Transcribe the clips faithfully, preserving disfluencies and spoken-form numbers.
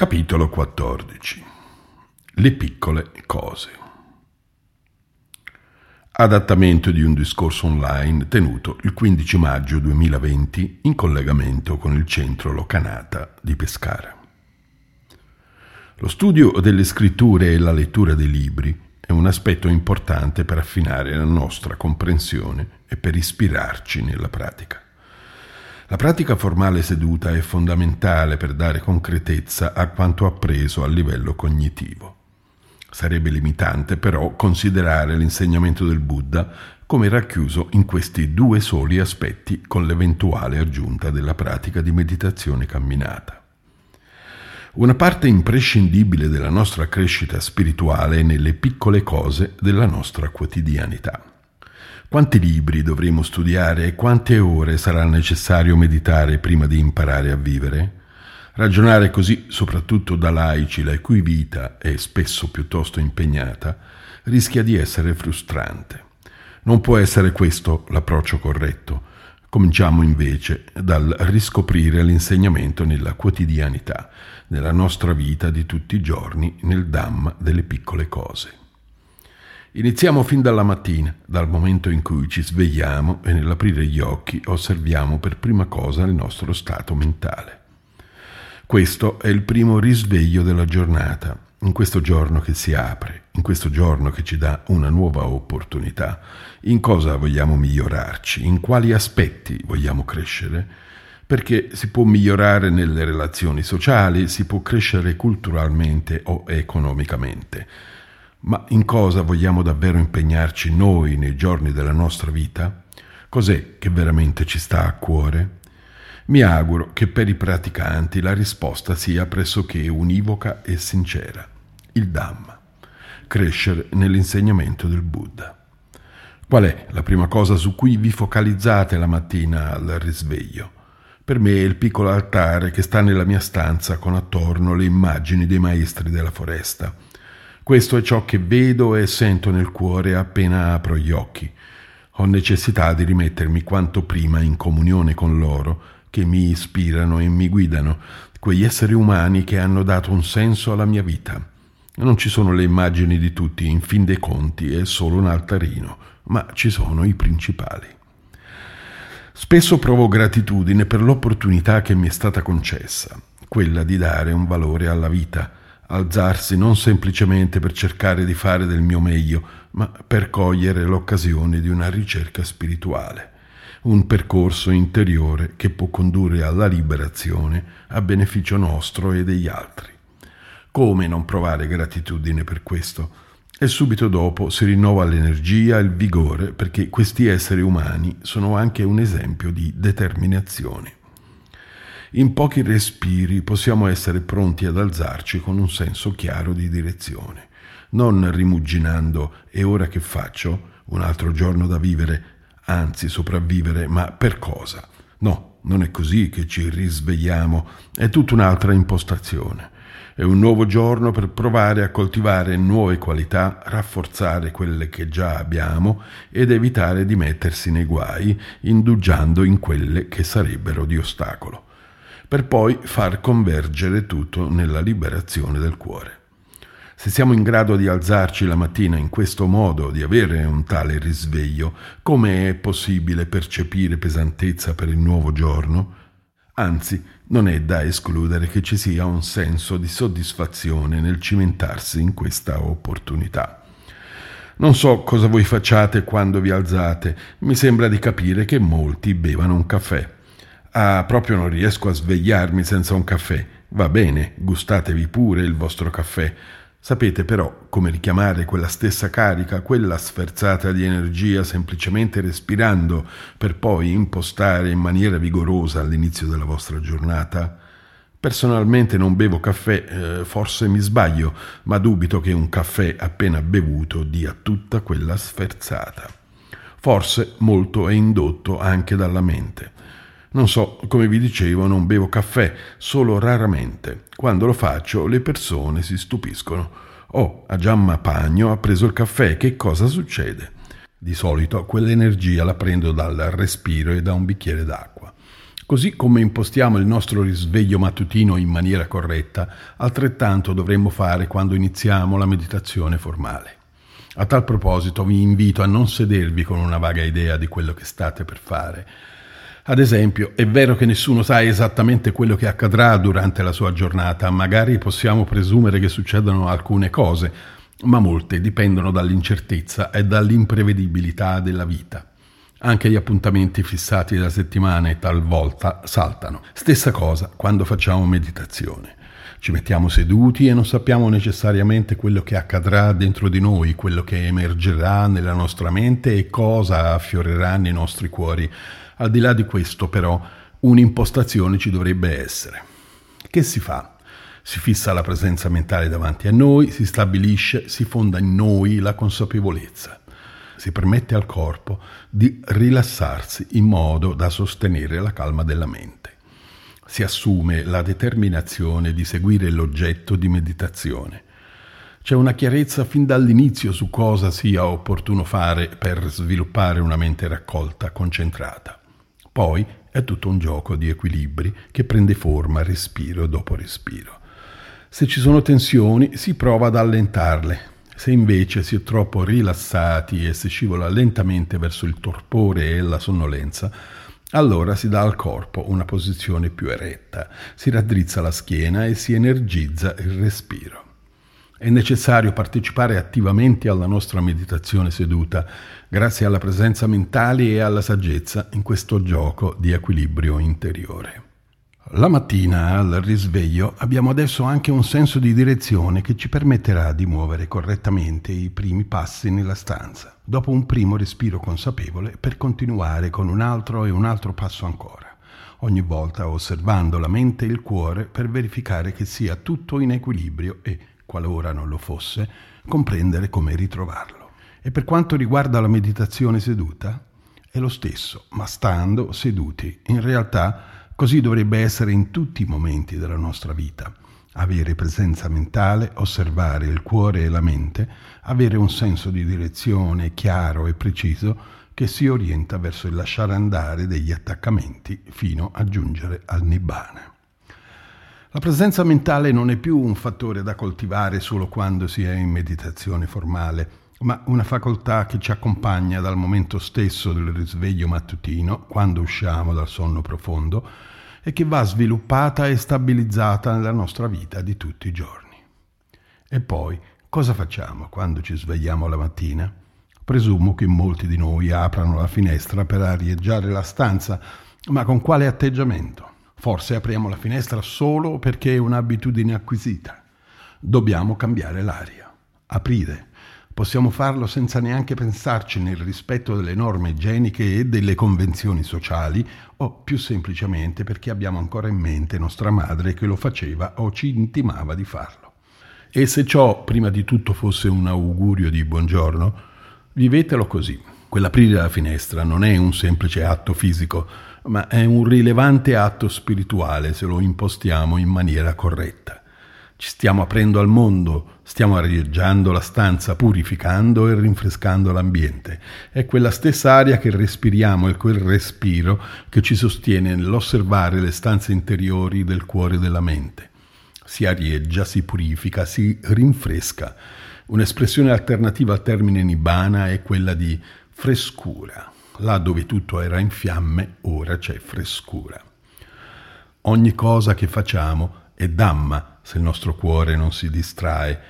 Capitolo quattordici. Le piccole cose. Adattamento di un discorso online tenuto il quindici maggio duemilaventi in collegamento con il centro Locanata di Pescara. Lo studio delle scritture e la lettura dei libri è un aspetto importante per affinare la nostra comprensione e per ispirarci nella pratica. La pratica formale seduta è fondamentale per dare concretezza a quanto appreso a livello cognitivo. Sarebbe limitante però considerare l'insegnamento del Buddha come racchiuso in questi due soli aspetti con l'eventuale aggiunta della pratica di meditazione camminata. Una parte imprescindibile della nostra crescita spirituale è nelle piccole cose della nostra quotidianità. Quanti libri dovremo studiare e quante ore sarà necessario meditare prima di imparare a vivere? Ragionare così, soprattutto da laici la cui vita è spesso piuttosto impegnata, rischia di essere frustrante. Non può essere questo l'approccio corretto. Cominciamo invece dal riscoprire l'insegnamento nella quotidianità, nella nostra vita di tutti i giorni, nel Dhamma delle piccole cose. Iniziamo fin dalla mattina, dal momento in cui ci svegliamo e nell'aprire gli occhi osserviamo per prima cosa il nostro stato mentale. Questo è il primo risveglio della giornata, in questo giorno che si apre, in questo giorno che ci dà una nuova opportunità. In cosa vogliamo migliorarci? In quali aspetti vogliamo crescere? Perché si può migliorare nelle relazioni sociali, si può crescere culturalmente o economicamente. Ma in cosa vogliamo davvero impegnarci noi nei giorni della nostra vita? Cos'è che veramente ci sta a cuore? Mi auguro che per i praticanti la risposta sia pressoché univoca e sincera. Il Dhamma. Crescere nell'insegnamento del Buddha. Qual è la prima cosa su cui vi focalizzate la mattina al risveglio? Per me è il piccolo altare che sta nella mia stanza con attorno le immagini dei maestri della foresta. Questo è ciò che vedo e sento nel cuore appena apro gli occhi. Ho necessità di rimettermi quanto prima in comunione con loro, che mi ispirano e mi guidano, quegli esseri umani che hanno dato un senso alla mia vita. Non ci sono le immagini di tutti, in fin dei conti è solo un altarino, ma ci sono i principali. Spesso provo gratitudine per l'opportunità che mi è stata concessa, quella di dare un valore alla vita, alzarsi non semplicemente per cercare di fare del mio meglio, ma per cogliere l'occasione di una ricerca spirituale. Un percorso interiore che può condurre alla liberazione a beneficio nostro e degli altri. Come non provare gratitudine per questo? E subito dopo si rinnova l'energia e il vigore perché questi esseri umani sono anche un esempio di determinazione. In pochi respiri possiamo essere pronti ad alzarci con un senso chiaro di direzione, non rimuginando «e ora che faccio? Un altro giorno da vivere». Anzi, sopravvivere, ma per cosa? No, non è così che ci risvegliamo, è tutta un'altra impostazione. È un nuovo giorno per provare a coltivare nuove qualità, rafforzare quelle che già abbiamo ed evitare di mettersi nei guai, indugiando in quelle che sarebbero di ostacolo, per poi far convergere tutto nella liberazione del cuore. Se siamo in grado di alzarci la mattina in questo modo, di avere un tale risveglio, come è possibile percepire pesantezza per il nuovo giorno? Anzi, non è da escludere che ci sia un senso di soddisfazione nel cimentarsi in questa opportunità. Non so cosa voi facciate quando vi alzate, mi sembra di capire che molti bevano un caffè. Ah, proprio non riesco a svegliarmi senza un caffè. Va bene, gustatevi pure il vostro caffè. Sapete però come richiamare quella stessa carica, quella sferzata di energia semplicemente respirando per poi impostare in maniera vigorosa all'inizio della vostra giornata? Personalmente non bevo caffè, eh, forse mi sbaglio, ma dubito che un caffè appena bevuto dia tutta quella sferzata. Forse molto è indotto anche dalla mente. Non so, come vi dicevo, non bevo caffè, solo raramente. Quando lo faccio le persone si stupiscono. Oh, Ajahn Mahapañño ha preso il caffè, che cosa succede? Di solito quell'energia la prendo dal respiro e da un bicchiere d'acqua. Così come impostiamo il nostro risveglio mattutino in maniera corretta, altrettanto dovremmo fare quando iniziamo la meditazione formale. A tal proposito vi invito a non sedervi con una vaga idea di quello che state per fare. Ad esempio, è vero che nessuno sa esattamente quello che accadrà durante la sua giornata, magari possiamo presumere che succedano alcune cose, ma molte dipendono dall'incertezza e dall'imprevedibilità della vita. Anche gli appuntamenti fissati da settimane talvolta saltano. Stessa cosa quando facciamo meditazione. Ci mettiamo seduti e non sappiamo necessariamente quello che accadrà dentro di noi, quello che emergerà nella nostra mente e cosa affiorerà nei nostri cuori. Al di là di questo, però, un'impostazione ci dovrebbe essere. Che si fa? Si fissa la presenza mentale davanti a noi, si stabilisce, si fonda in noi la consapevolezza. Si permette al corpo di rilassarsi in modo da sostenere la calma della mente. Si assume la determinazione di seguire l'oggetto di meditazione. C'è una chiarezza fin dall'inizio su cosa sia opportuno fare per sviluppare una mente raccolta, concentrata. Poi è tutto un gioco di equilibri che prende forma respiro dopo respiro. Se ci sono tensioni, si prova ad allentarle. Se invece si è troppo rilassati e si scivola lentamente verso il torpore e la sonnolenza, allora si dà al corpo una posizione più eretta, si raddrizza la schiena e si energizza il respiro. È necessario partecipare attivamente alla nostra meditazione seduta, grazie alla presenza mentale e alla saggezza in questo gioco di equilibrio interiore. La mattina, al risveglio, abbiamo adesso anche un senso di direzione che ci permetterà di muovere correttamente i primi passi nella stanza, dopo un primo respiro consapevole per continuare con un altro e un altro passo ancora, ogni volta osservando la mente e il cuore per verificare che sia tutto in equilibrio e, qualora non lo fosse, comprendere come ritrovarlo. E per quanto riguarda la meditazione seduta, è lo stesso, ma stando seduti, in realtà così dovrebbe essere in tutti i momenti della nostra vita. Avere presenza mentale, osservare il cuore e la mente, avere un senso di direzione chiaro e preciso che si orienta verso il lasciare andare degli attaccamenti fino a giungere al nibbana. La presenza mentale non è più un fattore da coltivare solo quando si è in meditazione formale, ma una facoltà che ci accompagna dal momento stesso del risveglio mattutino, quando usciamo dal sonno profondo, e che va sviluppata e stabilizzata nella nostra vita di tutti i giorni. E poi, cosa facciamo quando ci svegliamo la mattina? Presumo che molti di noi aprano la finestra per arieggiare la stanza, ma con quale atteggiamento? Forse apriamo la finestra solo perché è un'abitudine acquisita. Dobbiamo cambiare l'aria, aprire. Possiamo farlo senza neanche pensarci, nel rispetto delle norme igieniche e delle convenzioni sociali, o più semplicemente perché abbiamo ancora in mente nostra madre che lo faceva o ci intimava di farlo. E se ciò prima di tutto fosse un augurio di buongiorno, vivetelo così. Quell'aprire la finestra non è un semplice atto fisico, ma è un rilevante atto spirituale se lo impostiamo in maniera corretta. Ci stiamo aprendo al mondo, stiamo arieggiando la stanza, purificando e rinfrescando l'ambiente. È quella stessa aria che respiriamo e quel respiro che ci sostiene nell'osservare le stanze interiori del cuore e della mente. Si arieggia, si purifica, si rinfresca. Un'espressione alternativa al termine nibbana è quella di frescura. Là dove tutto era in fiamme, ora c'è frescura. Ogni cosa che facciamo è Dhamma, se il nostro cuore non si distrae.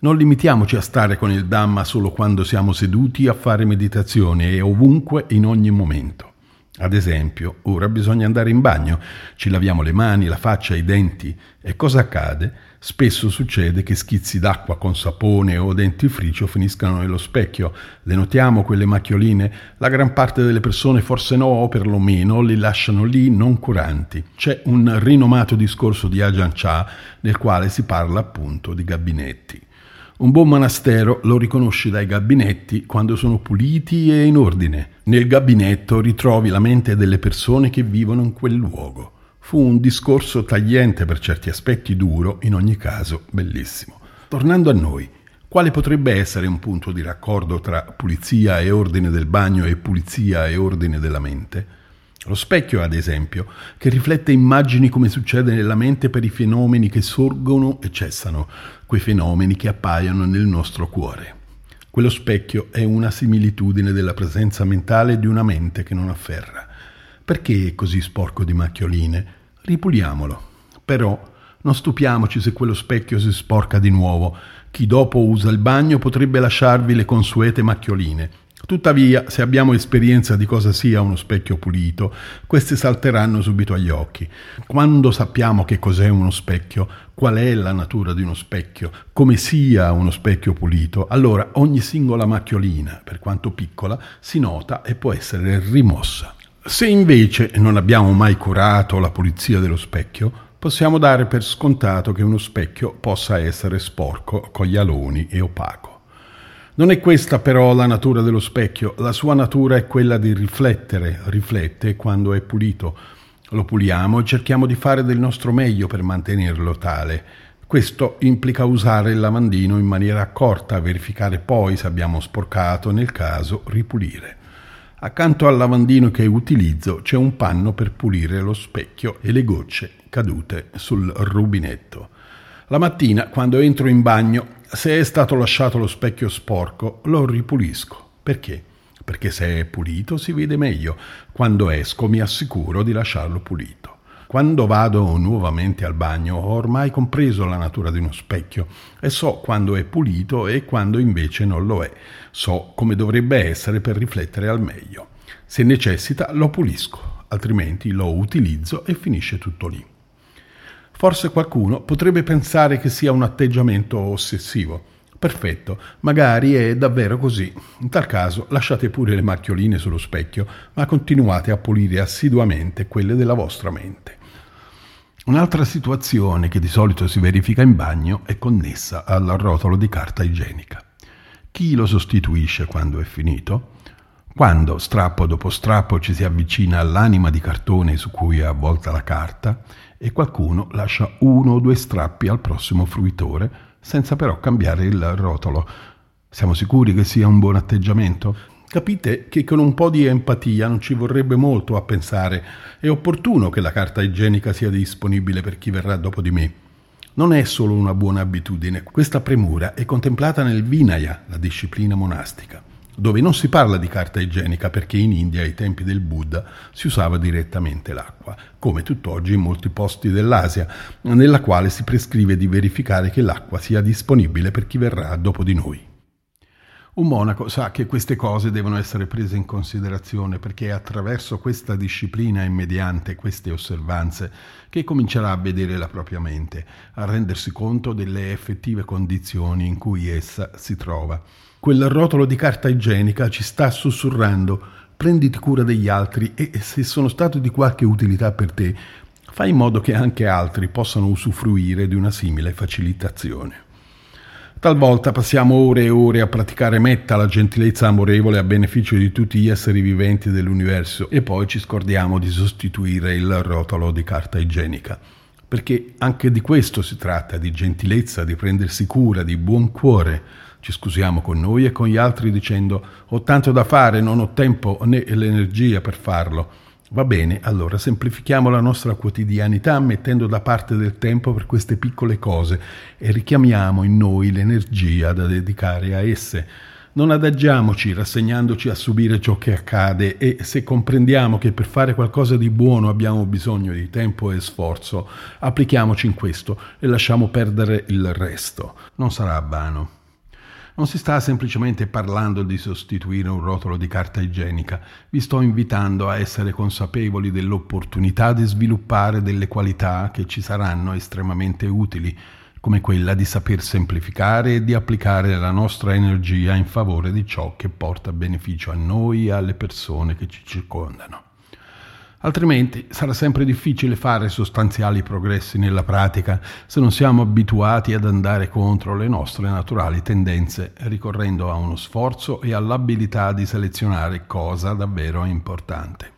Non limitiamoci a stare con il Dhamma solo quando siamo seduti a fare meditazione, e ovunque, in ogni momento. Ad esempio, ora bisogna andare in bagno, ci laviamo le mani, la faccia, i denti, e cosa accade? Spesso succede che schizzi d'acqua con sapone o dentifricio finiscano nello specchio. Le notiamo quelle macchioline? La gran parte delle persone forse no, o perlomeno li lasciano lì non curanti. C'è un rinomato discorso di Ajahn Chah nel quale si parla appunto di gabinetti. Un buon monastero lo riconosci dai gabinetti quando sono puliti e in ordine. Nel gabinetto ritrovi la mente delle persone che vivono in quel luogo. Fu un discorso tagliente, per certi aspetti duro, in ogni caso bellissimo. Tornando a noi, quale potrebbe essere un punto di raccordo tra pulizia e ordine del bagno e pulizia e ordine della mente? Lo specchio, ad esempio, che riflette immagini come succede nella mente per i fenomeni che sorgono e cessano, quei fenomeni che appaiono nel nostro cuore. Quello specchio è una similitudine della presenza mentale di una mente che non afferra. Perché è così sporco di macchioline? Ripuliamolo. Però non stupiamoci se quello specchio si sporca di nuovo. Chi dopo usa il bagno potrebbe lasciarvi le consuete macchioline. Tuttavia, se abbiamo esperienza di cosa sia uno specchio pulito, queste salteranno subito agli occhi. Quando sappiamo che cos'è uno specchio, qual è la natura di uno specchio, come sia uno specchio pulito, allora ogni singola macchiolina, per quanto piccola, si nota e può essere rimossa. Se invece non abbiamo mai curato la pulizia dello specchio, possiamo dare per scontato che uno specchio possa essere sporco, coglialoni e opaco. Non è questa però la natura dello specchio. La sua natura è quella di riflettere, riflette quando è pulito. Lo puliamo e cerchiamo di fare del nostro meglio per mantenerlo tale. Questo implica usare il lavandino in maniera accorta, verificare poi se abbiamo sporcato, nel caso ripulire. Accanto al lavandino che utilizzo c'è un panno per pulire lo specchio e le gocce cadute sul rubinetto. La mattina, quando entro in bagno, se è stato lasciato lo specchio sporco, lo ripulisco. Perché? Perché se è pulito si vede meglio. Quando esco mi assicuro di lasciarlo pulito. Quando vado nuovamente al bagno ho ormai compreso la natura di uno specchio e so quando è pulito e quando invece non lo è. So come dovrebbe essere per riflettere al meglio. Se necessita lo pulisco, altrimenti lo utilizzo e finisce tutto lì. Forse qualcuno potrebbe pensare che sia un atteggiamento ossessivo. Perfetto, magari è davvero così. In tal caso lasciate pure le macchioline sullo specchio, ma continuate a pulire assiduamente quelle della vostra mente. Un'altra situazione che di solito si verifica in bagno è connessa al rotolo di carta igienica. Chi lo sostituisce quando è finito? Quando, strappo dopo strappo, ci si avvicina all'anima di cartone su cui è avvolta la carta, e qualcuno lascia uno o due strappi al prossimo fruitore, senza però cambiare il rotolo. Siamo sicuri che sia un buon atteggiamento? Capite che con un po' di empatia non ci vorrebbe molto a pensare. È opportuno che la carta igienica sia disponibile per chi verrà dopo di me. Non è solo una buona abitudine. Questa premura è contemplata nel Vinaya, la disciplina monastica, dove non si parla di carta igienica perché in India ai tempi del Buddha si usava direttamente l'acqua, come tutt'oggi in molti posti dell'Asia, nella quale si prescrive di verificare che l'acqua sia disponibile per chi verrà dopo di noi. Un monaco sa che queste cose devono essere prese in considerazione perché è attraverso questa disciplina e mediante queste osservanze che comincerà a vedere la propria mente, a rendersi conto delle effettive condizioni in cui essa si trova. Quel rotolo di carta igienica ci sta sussurrando: prenditi cura degli altri e, se sono stato di qualche utilità per te, fai in modo che anche altri possano usufruire di una simile facilitazione. Talvolta passiamo ore e ore a praticare metta, la gentilezza amorevole a beneficio di tutti gli esseri viventi dell'universo, e poi ci scordiamo di sostituire il rotolo di carta igienica. Perché anche di questo si tratta, di gentilezza, di prendersi cura, di buon cuore. Ci scusiamo con noi e con gli altri dicendo: ho tanto da fare, non ho tempo né l'energia per farlo. Va bene, allora semplifichiamo la nostra quotidianità mettendo da parte del tempo per queste piccole cose e richiamiamo in noi l'energia da dedicare a esse. Non adagiamoci rassegnandoci a subire ciò che accade, e se comprendiamo che per fare qualcosa di buono abbiamo bisogno di tempo e sforzo, applichiamoci in questo e lasciamo perdere il resto. Non sarà vano. Non si sta semplicemente parlando di sostituire un rotolo di carta igienica. Vi sto invitando a essere consapevoli dell'opportunità di sviluppare delle qualità che ci saranno estremamente utili, come quella di saper semplificare e di applicare la nostra energia in favore di ciò che porta beneficio a noi e alle persone che ci circondano. Altrimenti sarà sempre difficile fare sostanziali progressi nella pratica se non siamo abituati ad andare contro le nostre naturali tendenze, ricorrendo a uno sforzo e all'abilità di selezionare cosa davvero è importante.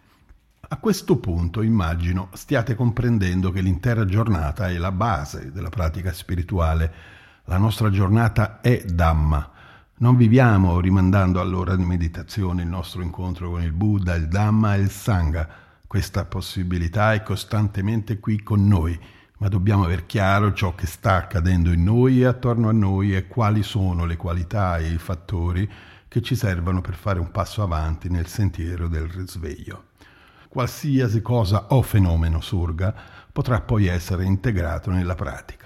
A questo punto, immagino, stiate comprendendo che l'intera giornata è la base della pratica spirituale. La nostra giornata è Dhamma. Non viviamo rimandando all'ora di meditazione il nostro incontro con il Buddha, il Dhamma e il Sangha. Questa possibilità è costantemente qui con noi, ma dobbiamo aver chiaro ciò che sta accadendo in noi e attorno a noi e quali sono le qualità e i fattori che ci servono per fare un passo avanti nel sentiero del risveglio. Qualsiasi cosa o fenomeno sorga potrà poi essere integrato nella pratica.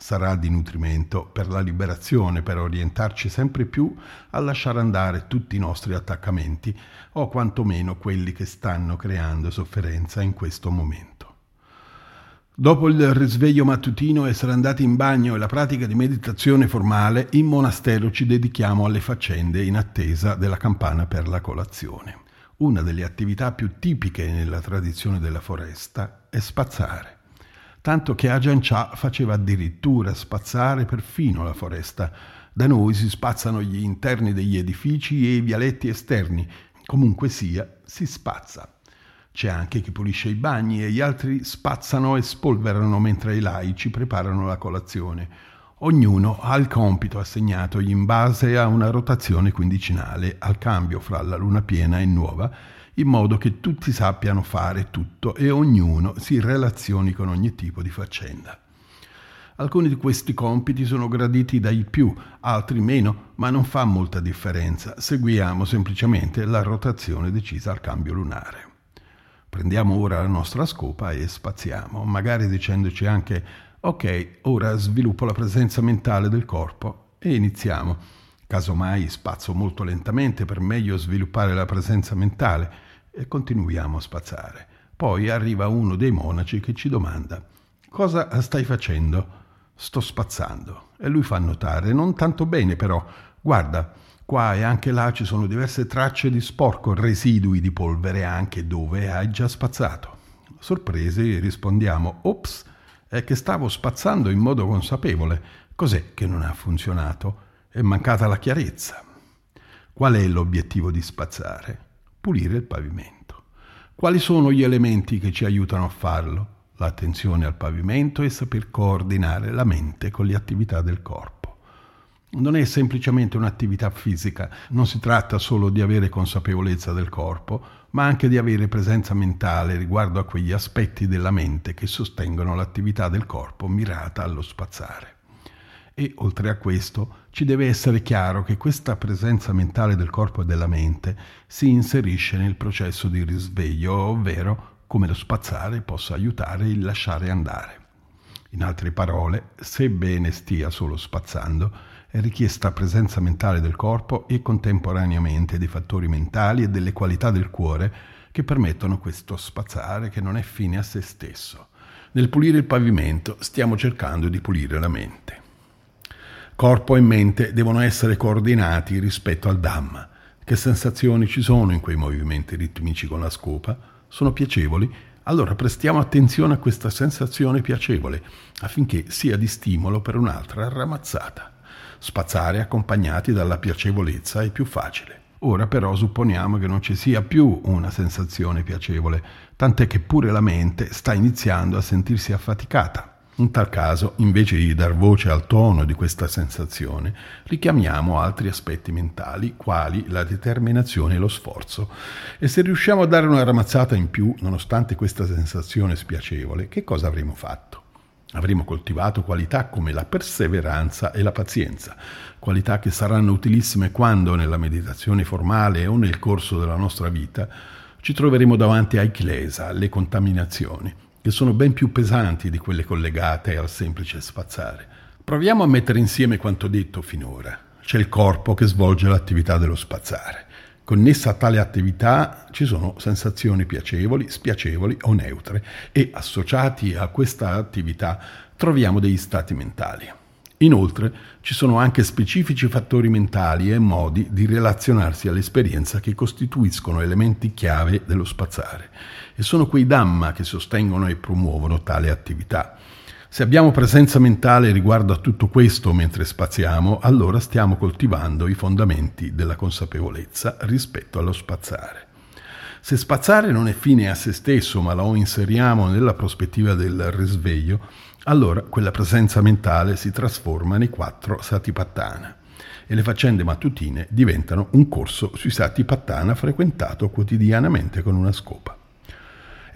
Sarà di nutrimento per la liberazione, per orientarci sempre più a lasciare andare tutti i nostri attaccamenti o quantomeno quelli che stanno creando sofferenza in questo momento. Dopo il risveglio mattutino, essere andati in bagno e la pratica di meditazione formale, in monastero ci dedichiamo alle faccende in attesa della campana per la colazione. Una delle attività più tipiche nella tradizione della foresta è spazzare. Tanto che Ajahn Chah faceva addirittura spazzare perfino la foresta. Da noi si spazzano gli interni degli edifici e i vialetti esterni. Comunque sia, si spazza. C'è anche chi pulisce i bagni e gli altri spazzano e spolverano mentre i laici preparano la colazione. Ognuno ha il compito assegnatogli in base a una rotazione quindicinale al cambio fra la luna piena e nuova, in modo che tutti sappiano fare tutto e ognuno si relazioni con ogni tipo di faccenda. Alcuni di questi compiti sono graditi dai più, altri meno, ma non fa molta differenza. Seguiamo semplicemente la rotazione decisa al cambio lunare. Prendiamo ora la nostra scopa e spaziamo, magari dicendoci anche «Ok, ora sviluppo la presenza mentale del corpo» e iniziamo. Casomai spazzo molto lentamente per meglio sviluppare la presenza mentale, e continuiamo a spazzare. Poi arriva uno dei monaci che ci domanda «Cosa stai facendo?» «Sto spazzando». E lui fa notare «Non tanto bene però, guarda, qua e anche là ci sono diverse tracce di sporco, residui di polvere anche dove hai già spazzato». Sorpresi rispondiamo «Ops, è che stavo spazzando in modo consapevole, cos'è che non ha funzionato? È mancata la chiarezza». Qual è l'obiettivo di spazzare? Pulire il pavimento. Quali sono gli elementi che ci aiutano a farlo? L'attenzione al pavimento e saper coordinare la mente con le attività del corpo. Non è semplicemente un'attività fisica, non si tratta solo di avere consapevolezza del corpo, ma anche di avere presenza mentale riguardo a quegli aspetti della mente che sostengono l'attività del corpo mirata allo spazzare. E oltre a questo ci deve essere chiaro che questa presenza mentale del corpo e della mente si inserisce nel processo di risveglio, ovvero come lo spazzare possa aiutare il lasciare andare. In altre parole, sebbene stia solo spazzando, è richiesta presenza mentale del corpo e contemporaneamente dei fattori mentali e delle qualità del cuore che permettono questo spazzare che non è fine a se stesso. Nel pulire il pavimento stiamo cercando di pulire la mente. Corpo e mente devono essere coordinati rispetto al Dhamma. Che sensazioni ci sono in quei movimenti ritmici con la scopa? Sono piacevoli? Allora prestiamo attenzione a questa sensazione piacevole affinché sia di stimolo per un'altra ramazzata. Spazzare accompagnati dalla piacevolezza è più facile. Ora però supponiamo che non ci sia più una sensazione piacevole, tant'è che pure la mente sta iniziando a sentirsi affaticata. In tal caso, invece di dar voce al tono di questa sensazione, richiamiamo altri aspetti mentali, quali la determinazione e lo sforzo. E se riusciamo a dare una ramazzata in più, nonostante questa sensazione spiacevole, che cosa avremo fatto? Avremo coltivato qualità come la perseveranza e la pazienza, qualità che saranno utilissime quando, nella meditazione formale o nel corso della nostra vita, ci troveremo davanti ai kleśa, alle contaminazioni, che sono ben più pesanti di quelle collegate al semplice spazzare. Proviamo a mettere insieme quanto detto finora. C'è il corpo che svolge l'attività dello spazzare. Connessa a tale attività ci sono sensazioni piacevoli, spiacevoli o neutre e associati a questa attività troviamo degli stati mentali. Inoltre ci sono anche specifici fattori mentali e modi di relazionarsi all'esperienza che costituiscono elementi chiave dello spazzare e sono quei Dhamma che sostengono e promuovono tale attività. Se abbiamo presenza mentale riguardo a tutto questo mentre spaziamo, allora stiamo coltivando i fondamenti della consapevolezza rispetto allo spazzare. Se spazzare non è fine a se stesso, ma lo inseriamo nella prospettiva del risveglio, allora quella presenza mentale si trasforma nei quattro satipattana e le faccende mattutine diventano un corso sui satipattana frequentato quotidianamente con una scopa.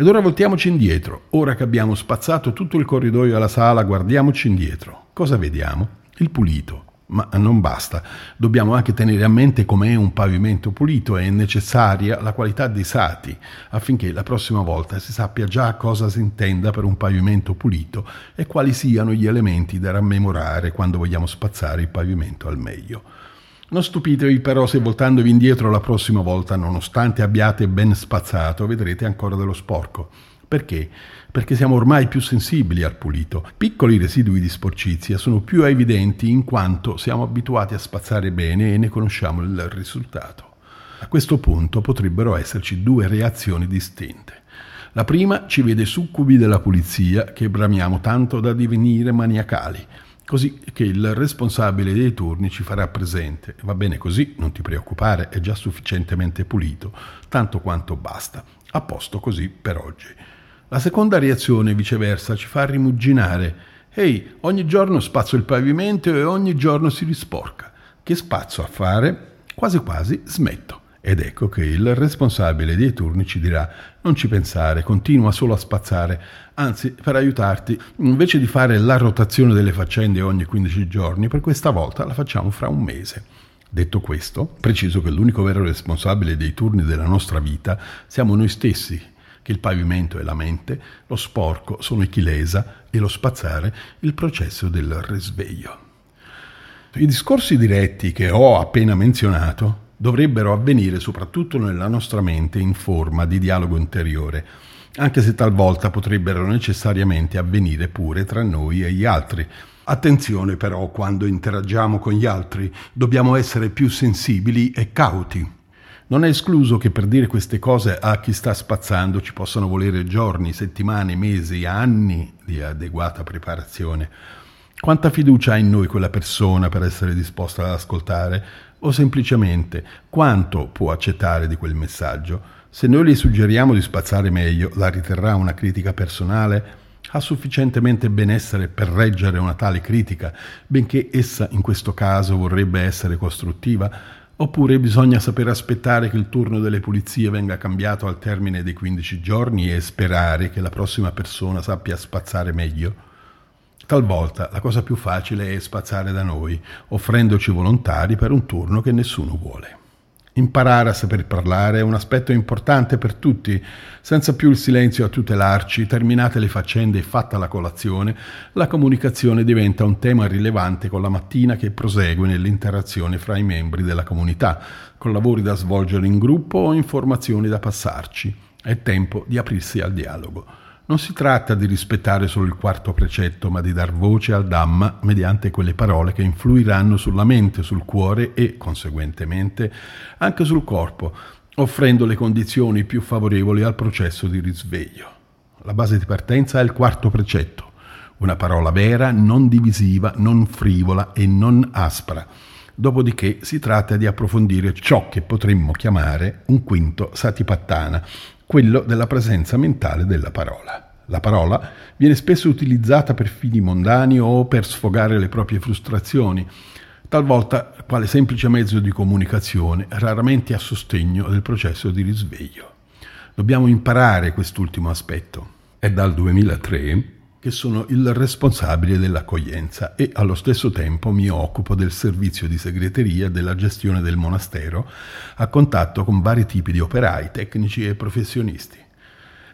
Ed ora voltiamoci indietro. Ora che abbiamo spazzato tutto il corridoio alla sala, guardiamoci indietro. Cosa vediamo? Il pulito. Ma non basta. Dobbiamo anche tenere a mente com'è un pavimento pulito. È necessaria la qualità dei sati, affinché la prossima volta si sappia già cosa si intenda per un pavimento pulito e quali siano gli elementi da rammemorare quando vogliamo spazzare il pavimento al meglio. Non stupitevi però se voltandovi indietro la prossima volta, nonostante abbiate ben spazzato, vedrete ancora dello sporco. Perché? Perché siamo ormai più sensibili al pulito. Piccoli residui di sporcizia sono più evidenti in quanto siamo abituati a spazzare bene e ne conosciamo il risultato. A questo punto potrebbero esserci due reazioni distinte. La prima ci vede succubi della pulizia che bramiamo tanto da divenire maniacali, così che il responsabile dei turni ci farà presente: va bene così, non ti preoccupare, è già sufficientemente pulito, tanto quanto basta, a posto così per oggi. La seconda reazione, viceversa, ci fa rimuginare: ehi, ogni giorno spazzo il pavimento e ogni giorno si risporca. Che spazzo a fare? Quasi quasi smetto. Ed ecco che il responsabile dei turni ci dirà: non ci pensare, continua solo a spazzare. Anzi, per aiutarti, invece di fare la rotazione delle faccende ogni quindici giorni, per questa volta la facciamo fra un mese. Detto questo, preciso che l'unico vero responsabile dei turni della nostra vita siamo noi stessi, che il pavimento è la mente, lo sporco sono i kleśa e lo spazzare il processo del risveglio. I discorsi diretti che ho appena menzionato dovrebbero avvenire soprattutto nella nostra mente in forma di dialogo interiore, anche se talvolta potrebbero necessariamente avvenire pure tra noi e gli altri. Attenzione però, quando interagiamo con gli altri dobbiamo essere più sensibili e cauti. Non è escluso che per dire queste cose a chi sta spazzando ci possano volere giorni, settimane, mesi, anni di adeguata preparazione. Quanta fiducia ha in noi quella persona per essere disposta ad ascoltare? O semplicemente, quanto può accettare di quel messaggio? Se noi le suggeriamo di spazzare meglio, la riterrà una critica personale? Ha sufficientemente benessere per reggere una tale critica, benché essa in questo caso vorrebbe essere costruttiva? Oppure bisogna saper aspettare che il turno delle pulizie venga cambiato al termine dei quindici giorni e sperare che la prossima persona sappia spazzare meglio? Talvolta la cosa più facile è spazzare da noi, offrendoci volontari per un turno che nessuno vuole. Imparare a saper parlare è un aspetto importante per tutti. Senza più il silenzio a tutelarci, terminate le faccende e fatta la colazione, la comunicazione diventa un tema rilevante con la mattina che prosegue nell'interazione fra i membri della comunità, con lavori da svolgere in gruppo o informazioni da passarci. È tempo di aprirsi al dialogo. Non si tratta di rispettare solo il quarto precetto, ma di dar voce al Dhamma mediante quelle parole che influiranno sulla mente, sul cuore e, conseguentemente, anche sul corpo, offrendo le condizioni più favorevoli al processo di risveglio. La base di partenza è il quarto precetto, una parola vera, non divisiva, non frivola e non aspra. Dopodiché si tratta di approfondire ciò che potremmo chiamare un quinto satipattana, quello della presenza mentale della parola. La parola viene spesso utilizzata per fini mondani o per sfogare le proprie frustrazioni, talvolta quale semplice mezzo di comunicazione, raramente a sostegno del processo di risveglio. Dobbiamo imparare quest'ultimo aspetto. È dal duemilatré che sono il responsabile dell'accoglienza e allo stesso tempo mi occupo del servizio di segreteria e della gestione del monastero, a contatto con vari tipi di operai, tecnici e professionisti.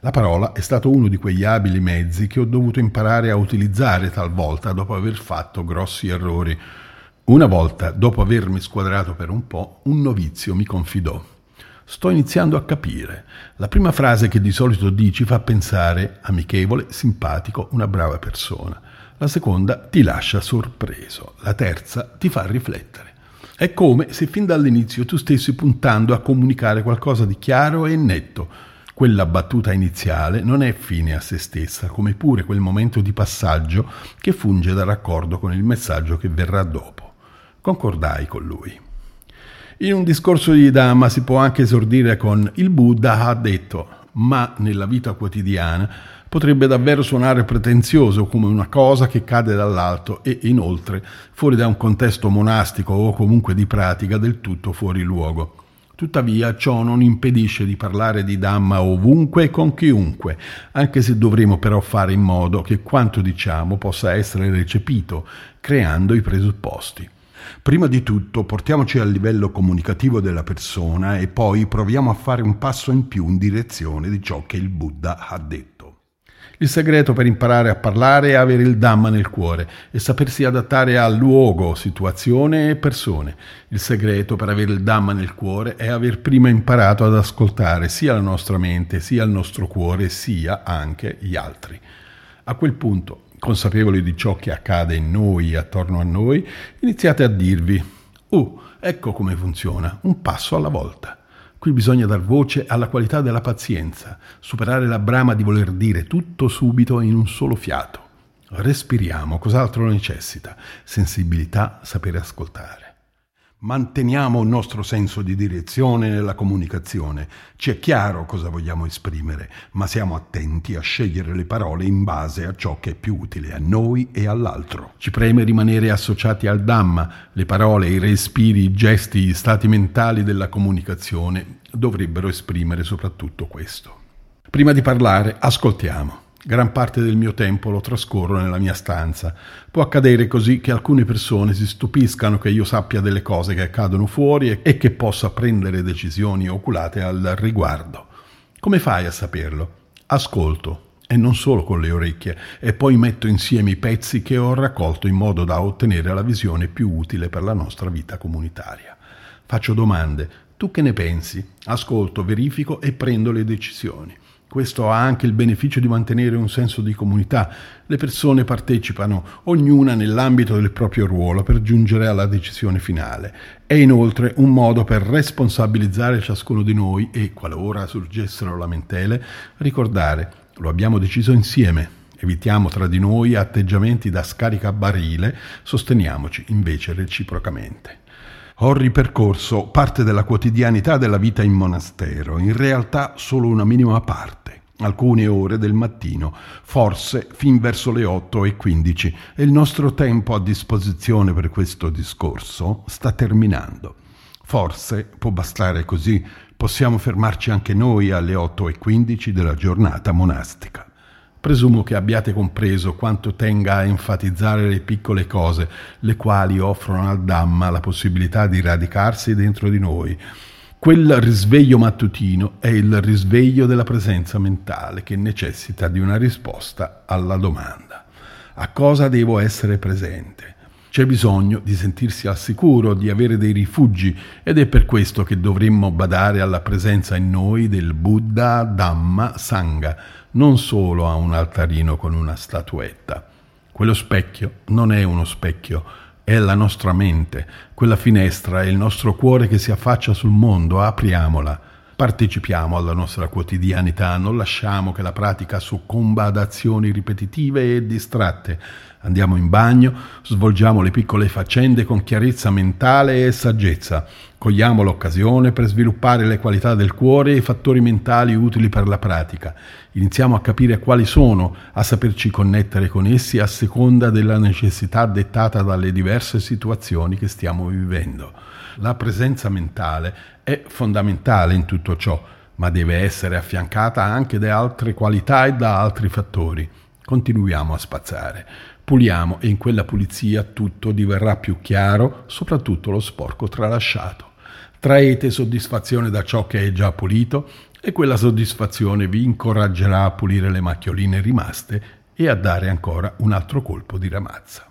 La parola è stato uno di quegli abili mezzi che ho dovuto imparare a utilizzare talvolta dopo aver fatto grossi errori. Una volta, dopo avermi squadrato per un po', un novizio mi confidò: sto iniziando a capire. La prima frase che di solito dici fa pensare amichevole, simpatico, una brava persona. La seconda ti lascia sorpreso. La terza ti fa riflettere. È come se fin dall'inizio tu stessi puntando a comunicare qualcosa di chiaro e netto. Quella battuta iniziale non è fine a se stessa, come pure quel momento di passaggio che funge da raccordo con il messaggio che verrà dopo. Concordai con lui. In un discorso di Dhamma si può anche esordire con: il Buddha ha detto, ma nella vita quotidiana potrebbe davvero suonare pretenzioso, come una cosa che cade dall'alto e inoltre fuori da un contesto monastico o comunque di pratica del tutto fuori luogo. Tuttavia ciò non impedisce di parlare di Dhamma ovunque e con chiunque, anche se dovremo però fare in modo che quanto diciamo possa essere recepito, creando i presupposti. Prima di tutto portiamoci al livello comunicativo della persona e poi proviamo a fare un passo in più in direzione di ciò che il Buddha ha detto. Il segreto per imparare a parlare è avere il Dhamma nel cuore e sapersi adattare a luogo, situazione e persone. Il segreto per avere il Dhamma nel cuore è aver prima imparato ad ascoltare sia la nostra mente, sia il nostro cuore, sia anche gli altri. A quel punto, consapevoli di ciò che accade in noi e attorno a noi, iniziate a dirvi: «Oh, ecco come funziona, un passo alla volta». Qui bisogna dar voce alla qualità della pazienza, superare la brama di voler dire tutto subito in un solo fiato. Respiriamo, cos'altro necessita? Sensibilità, sapere ascoltare. Manteniamo il nostro senso di direzione nella comunicazione. Ci è chiaro cosa vogliamo esprimere, ma siamo attenti a scegliere le parole in base a ciò che è più utile a noi e all'altro. Ci preme rimanere associati al Dhamma. Le parole, i respiri, i gesti, gli stati mentali della comunicazione dovrebbero esprimere soprattutto questo. Prima di parlare, ascoltiamo. Gran parte del mio tempo lo trascorro nella mia stanza. Può accadere così che alcune persone si stupiscano che io sappia delle cose che accadono fuori e che possa prendere decisioni oculate al riguardo. Come fai a saperlo? Ascolto, e non solo con le orecchie, e poi metto insieme i pezzi che ho raccolto in modo da ottenere la visione più utile per la nostra vita comunitaria. Faccio domande. Tu che ne pensi? Ascolto, verifico e prendo le decisioni. Questo ha anche il beneficio di mantenere un senso di comunità. Le persone partecipano, ognuna nell'ambito del proprio ruolo, per giungere alla decisione finale. È inoltre un modo per responsabilizzare ciascuno di noi e, qualora sorgessero lamentele, ricordare: lo abbiamo deciso insieme. Evitiamo tra di noi atteggiamenti da scaricabarile, sosteniamoci invece reciprocamente. Ho ripercorso parte della quotidianità della vita in monastero, in realtà solo una minima parte, alcune ore del mattino, forse fin verso le otto e quindici, e il nostro tempo a disposizione per questo discorso sta terminando. Forse può bastare così, possiamo fermarci anche noi alle otto e quindici della giornata monastica. Presumo che abbiate compreso quanto tenga a enfatizzare le piccole cose, le quali offrono al Dhamma la possibilità di radicarsi dentro di noi. Quel risveglio mattutino è il risveglio della presenza mentale che necessita di una risposta alla domanda: a cosa devo essere presente? C'è bisogno di sentirsi al sicuro, di avere dei rifugi, ed è per questo che dovremmo badare alla presenza in noi del Buddha, Dhamma, Sangha, non solo a un altarino con una statuetta. Quello specchio non è uno specchio, è la nostra mente. Quella finestra è il nostro cuore che si affaccia sul mondo, apriamola. Partecipiamo alla nostra quotidianità, non lasciamo che la pratica soccomba ad azioni ripetitive e distratte. Andiamo in bagno, svolgiamo le piccole faccende con chiarezza mentale e saggezza. Cogliamo l'occasione per sviluppare le qualità del cuore e i fattori mentali utili per la pratica. Iniziamo a capire quali sono, a saperci connettere con essi a seconda della necessità dettata dalle diverse situazioni che stiamo vivendo. La presenza mentale è fondamentale in tutto ciò, ma deve essere affiancata anche da altre qualità e da altri fattori. Continuiamo a spazzare. Puliamo e in quella pulizia tutto diverrà più chiaro, soprattutto lo sporco tralasciato. Traete soddisfazione da ciò che è già pulito e quella soddisfazione vi incoraggerà a pulire le macchioline rimaste e a dare ancora un altro colpo di ramazza.